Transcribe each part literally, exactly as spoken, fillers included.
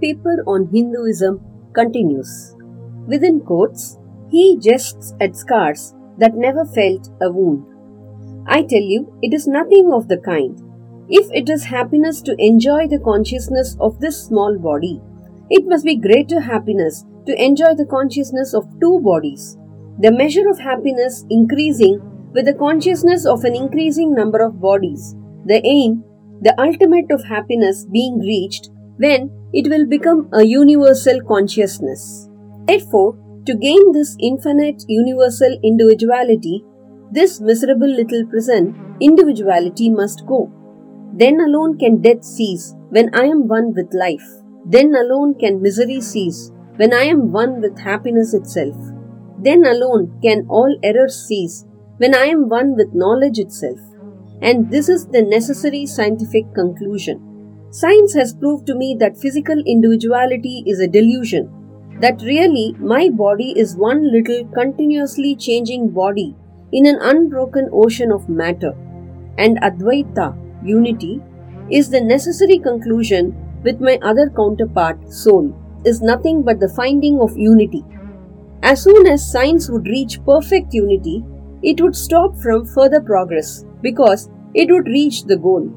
paper on Hinduism continues. Within quotes, he jests at scars that never felt a wound. I tell you, it is nothing of the kind. If it is happiness to enjoy the consciousness of this small body, it must be greater happiness to enjoy the consciousness of two bodies, the measure of happiness increasing with the consciousness of an increasing number of bodies, the aim, the ultimate of happiness being reached when it will become a universal consciousness. Therefore, to gain this infinite universal individuality, this miserable little prison, individuality must go. Then alone can death cease when I am one with life. Then alone can misery cease when I am one with happiness itself. Then alone can all errors cease when I am one with knowledge itself. And this is the necessary scientific conclusion. Science has proved to me that physical individuality is a delusion, that really my body is one little continuously changing body in an unbroken ocean of matter. And Advaita, unity, is the necessary conclusion with my other counterpart, soul, is nothing but the finding of unity. As soon as science would reach perfect unity, it would stop from further progress because it would reach the goal.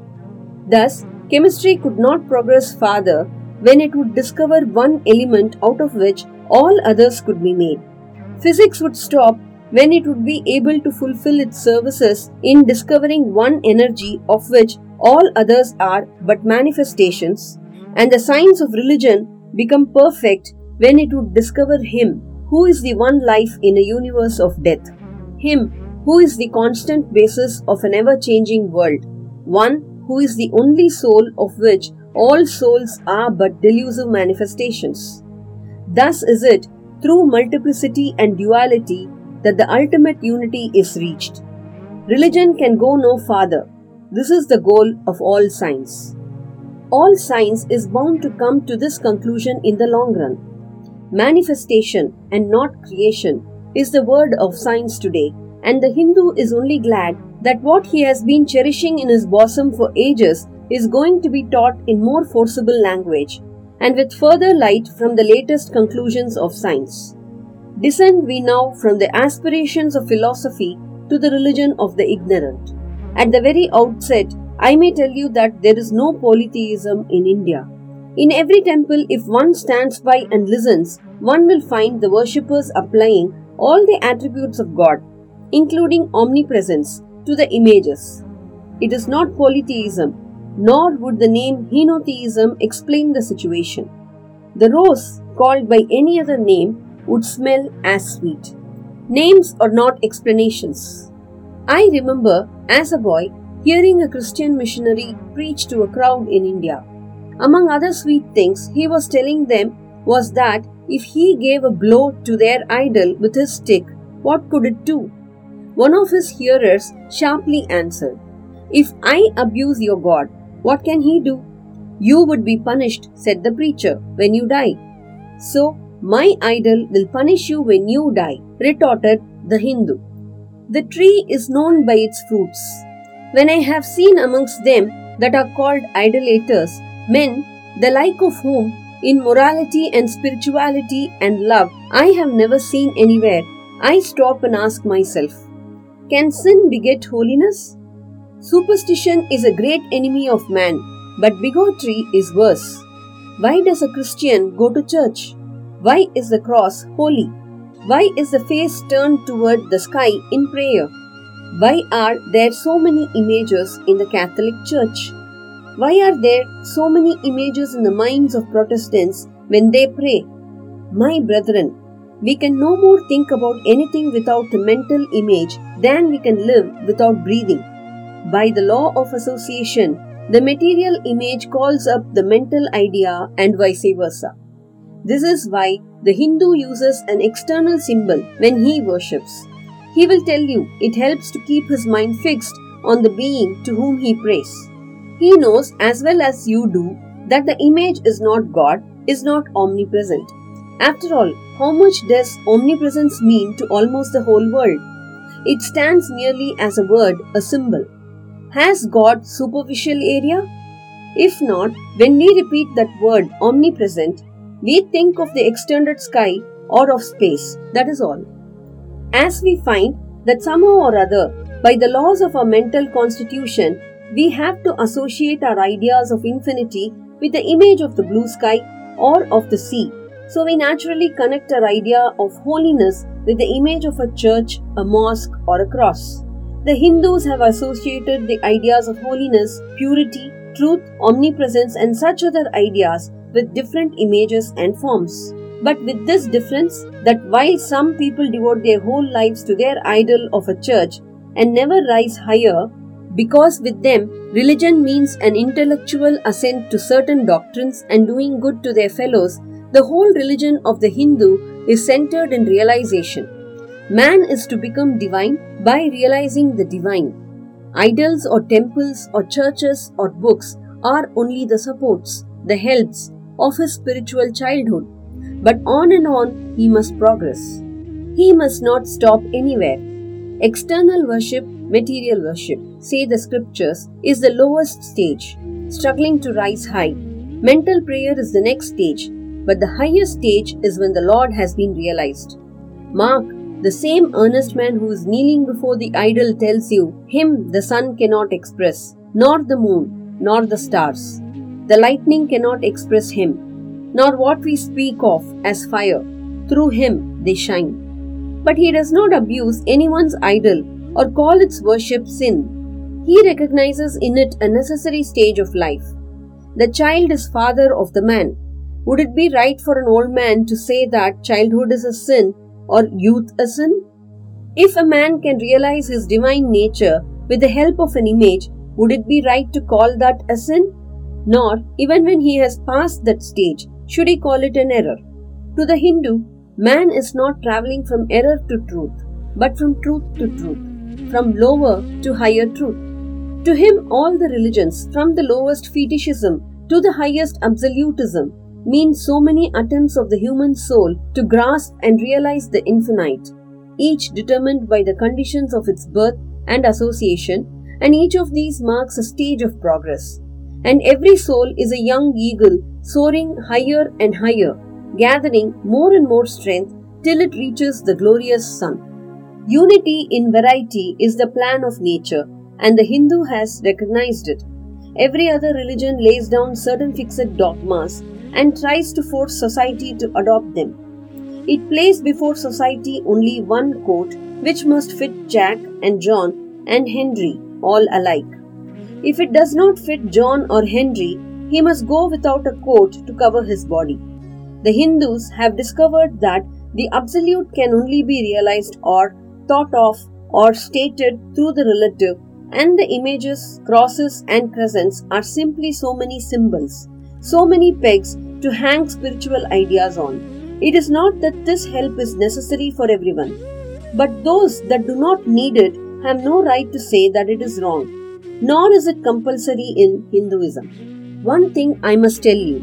Thus, chemistry could not progress farther when it would discover one element out of which all others could be made. Physics would stop when it would be able to fulfill its services in discovering one energy of which all others are but manifestations, and the science of religion become perfect when it would discover Him who is the one life in a universe of death, Him who is the constant basis of an ever-changing world, one who is the only soul of which all souls are but delusive manifestations. Thus is it, through multiplicity and duality, that the ultimate unity is reached. Religion can go no farther. This is the goal of all science. All science is bound to come to this conclusion in the long run. Manifestation and not creation is the word of science today, and the Hindu is only glad that what he has been cherishing in his bosom for ages is going to be taught in more forcible language and with further light from the latest conclusions of science. Descend we now from the aspirations of philosophy to the religion of the ignorant. At the very outset, I may tell you that there is no polytheism in India. In every temple, if one stands by and listens, one will find the worshippers applying all the attributes of God, including omnipresence, to the images. It is not polytheism, nor would the name henotheism explain the situation. The rose, called by any other name, would smell as sweet. Names are not explanations. I remember, as a boy, hearing a Christian missionary preach to a crowd in India. Among other sweet things he was telling them was that if he gave a blow to their idol with his stick, what could it do? One of his hearers sharply answered, "If I abuse your God, what can he do? You would be punished," said the preacher, "when you die." "So, my idol will punish you when you die," retorted the Hindu. The tree is known by its fruits. When I have seen amongst them that are called idolaters, men, the like of whom, in morality and spirituality and love, I have never seen anywhere, I stop and ask myself, can sin beget holiness? Superstition is a great enemy of man, but bigotry is worse. Why does a Christian go to church? Why is the cross holy? Why is the face turned toward the sky in prayer? Why are there so many images in the Catholic Church? Why are there so many images in the minds of Protestants when they pray? My brethren, we can no more think about anything without a mental image than we can live without breathing. By the law of association, the material image calls up the mental idea and vice versa. This is why the Hindu uses an external symbol when he worships. He will tell you it helps to keep his mind fixed on the being to whom he prays. He knows as well as you do that the image is not God, is not omnipresent. After all, how much does omnipresence mean to almost the whole world? It stands merely as a word, a symbol. Has God superficial area? If not, when we repeat that word omnipresent, we think of the extended sky or of space, that is all. As we find that somehow or other, by the laws of our mental constitution, we have to associate our ideas of infinity with the image of the blue sky or of the sea. So we naturally connect our idea of holiness with the image of a church, a mosque or a cross. The Hindus have associated the ideas of holiness, purity, truth, omnipresence and such other ideas with different images and forms. But with this difference, that while some people devote their whole lives to their idol of a church and never rise higher, because with them, religion means an intellectual assent to certain doctrines and doing good to their fellows, the whole religion of the Hindu is centered in realization. Man is to become divine by realizing the divine. Idols or temples or churches or books are only the supports, the helps of his spiritual childhood. But on and on, he must progress. He must not stop anywhere. External worship, material worship, say the scriptures, is the lowest stage, struggling to rise high. Mental prayer is the next stage, but the highest stage is when the Lord has been realized. Mark, the same earnest man who is kneeling before the idol tells you, him the sun cannot express, nor the moon, nor the stars. The lightning cannot express him, nor what we speak of as fire. Through him they shine. But he does not abuse anyone's idol or call its worship sin. He recognizes in it a necessary stage of life. The child is father of the man. Would it be right for an old man to say that childhood is a sin or youth a sin? If a man can realize his divine nature with the help of an image, would it be right to call that a sin? Nor, even when he has passed that stage, should he call it an error. To the Hindu, man is not travelling from error to truth, but from truth to truth, from lower to higher truth. To him, all the religions, from the lowest fetishism to the highest absolutism, mean so many attempts of the human soul to grasp and realize the infinite, each determined by the conditions of its birth and association, and each of these marks a stage of progress. And every soul is a young eagle soaring higher and higher, gathering more and more strength till it reaches the glorious sun. Unity in variety is the plan of nature, and the Hindu has recognized it. Every other religion lays down certain fixed dogmas and tries to force society to adopt them. It plays before society only one coat which must fit Jack and John and Henry all alike. If it does not fit John or Henry, he must go without a coat to cover his body. The Hindus have discovered that the absolute can only be realized or thought of or stated through the relative, and the images, crosses and crescents are simply so many symbols, so many pegs to hang spiritual ideas on. It is not that this help is necessary for everyone, but those that do not need it have no right to say that it is wrong. Nor is it compulsory in Hinduism. One thing I must tell you,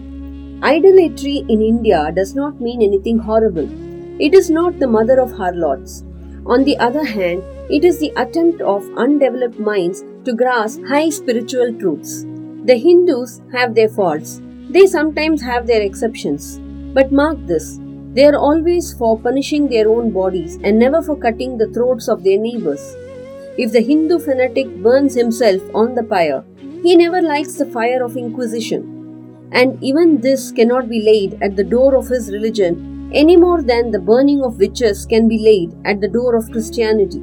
idolatry in India does not mean anything horrible. It is not the mother of harlots. On the other hand, it is the attempt of undeveloped minds to grasp high spiritual truths. The Hindus have their faults. They sometimes have their exceptions. But mark this, they are always for punishing their own bodies and never for cutting the throats of their neighbors. If the Hindu fanatic burns himself on the pyre, he never likes the fire of inquisition. And even this cannot be laid at the door of his religion any more than the burning of witches can be laid at the door of Christianity.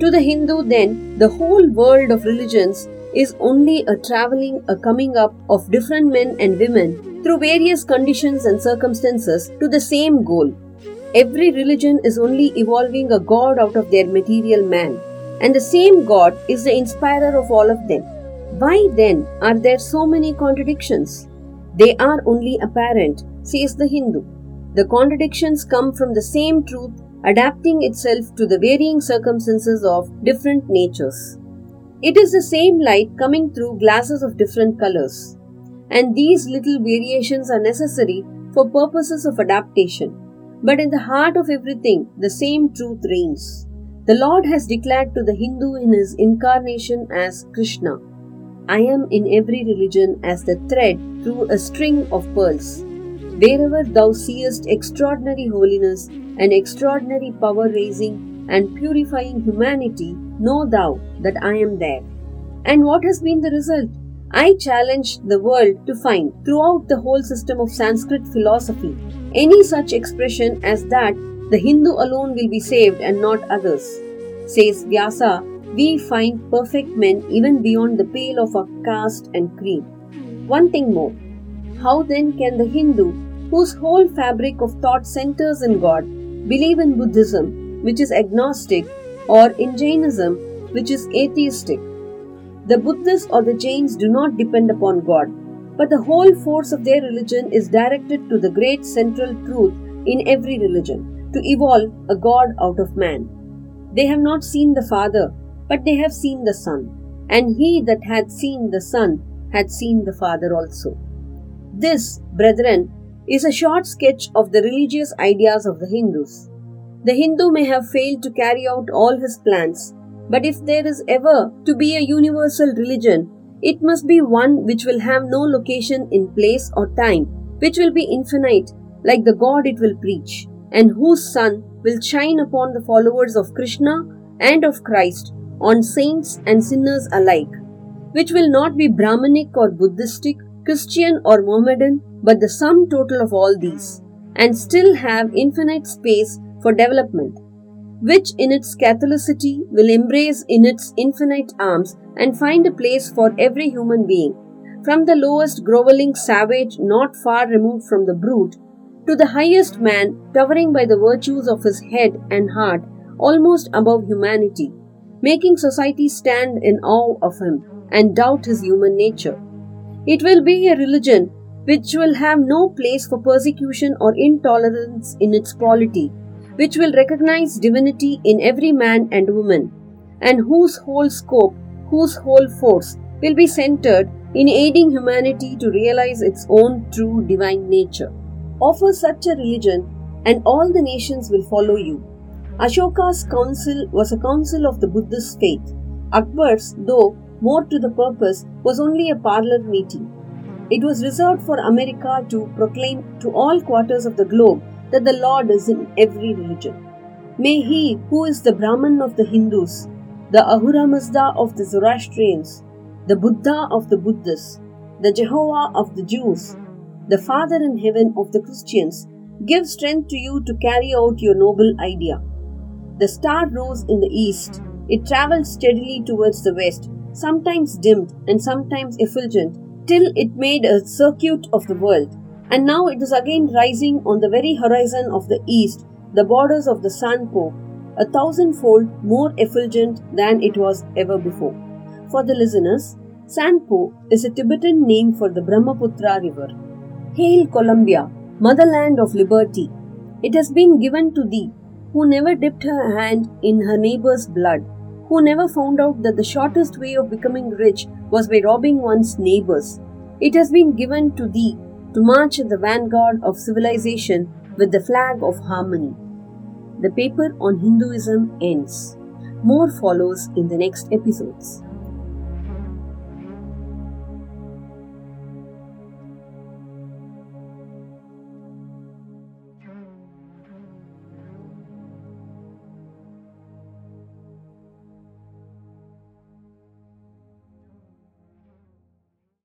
To the Hindu then, the whole world of religions is only a travelling, a coming up of different men and women through various conditions and circumstances to the same goal. Every religion is only evolving a god out of their material man. And the same God is the inspirer of all of them. Why then are there so many contradictions? They are only apparent, says the Hindu. The contradictions come from the same truth, adapting itself to the varying circumstances of different natures. It is the same light coming through glasses of different colors. And these little variations are necessary for purposes of adaptation. But in the heart of everything, the same truth reigns. The Lord has declared to the Hindu in his incarnation as Krishna. I am in every religion as the thread through a string of pearls. Wherever thou seest extraordinary holiness and extraordinary power raising and purifying humanity, know thou that I am there. And what has been the result? I challenge the world to find, throughout the whole system of Sanskrit philosophy, any such expression as that the Hindu alone will be saved and not others. Says Vyasa, we find perfect men even beyond the pale of our caste and creed. One thing more, how then can the Hindu, whose whole fabric of thought centers in God, believe in Buddhism, which is agnostic, or in Jainism, which is atheistic? The Buddhists or the Jains do not depend upon God, but the whole force of their religion is directed to the great central truth in every religion, to evolve a God out of man. They have not seen the Father, but they have seen the Son, and he that hath seen the Son hath seen the Father also. This, brethren, is a short sketch of the religious ideas of the Hindus. The Hindu may have failed to carry out all his plans, but if there is ever to be a universal religion, it must be one which will have no location in place or time, which will be infinite, like the God it will preach, and whose sun will shine upon the followers of Krishna and of Christ, on saints and sinners alike, which will not be Brahmanic or Buddhistic, Christian or Mohammedan, but the sum total of all these, and still have infinite space for development, which in its Catholicity will embrace in its infinite arms and find a place for every human being, from the lowest groveling savage not far removed from the brute, to the highest man towering by the virtues of his head and heart almost above humanity, making society stand in awe of him and doubt his human nature. It will be a religion which will have no place for persecution or intolerance in its polity, which will recognize divinity in every man and woman, and whose whole scope, whose whole force will be centered in aiding humanity to realize its own true divine nature. Offer such a religion, and all the nations will follow you. Ashoka's council was a council of the Buddhist faith. Akbar's, though more to the purpose, was only a parlor meeting. It was reserved for America to proclaim to all quarters of the globe that the Lord is in every religion. May he who is the Brahman of the Hindus, the Ahura Mazda of the Zoroastrians, the Buddha of the Buddhists, the Jehovah of the Jews, the Father in heaven of the Christians, give strength to you to carry out your noble idea. The star rose in the east. It travelled steadily towards the west, sometimes dimmed and sometimes effulgent, till it made a circuit of the world. And now it is again rising on the very horizon of the east, the borders of the Sanpo, a thousandfold more effulgent than it was ever before. For the listeners, Sanpo is a Tibetan name for the Brahmaputra river. Hail Colombia, motherland of liberty! It has been given to thee, who never dipped her hand in her neighbor's blood, who never found out that the shortest way of becoming rich was by robbing one's neighbors. It has been given to thee, to march in the vanguard of civilization with the flag of harmony. The paper on Hinduism ends. More follows in the next episodes.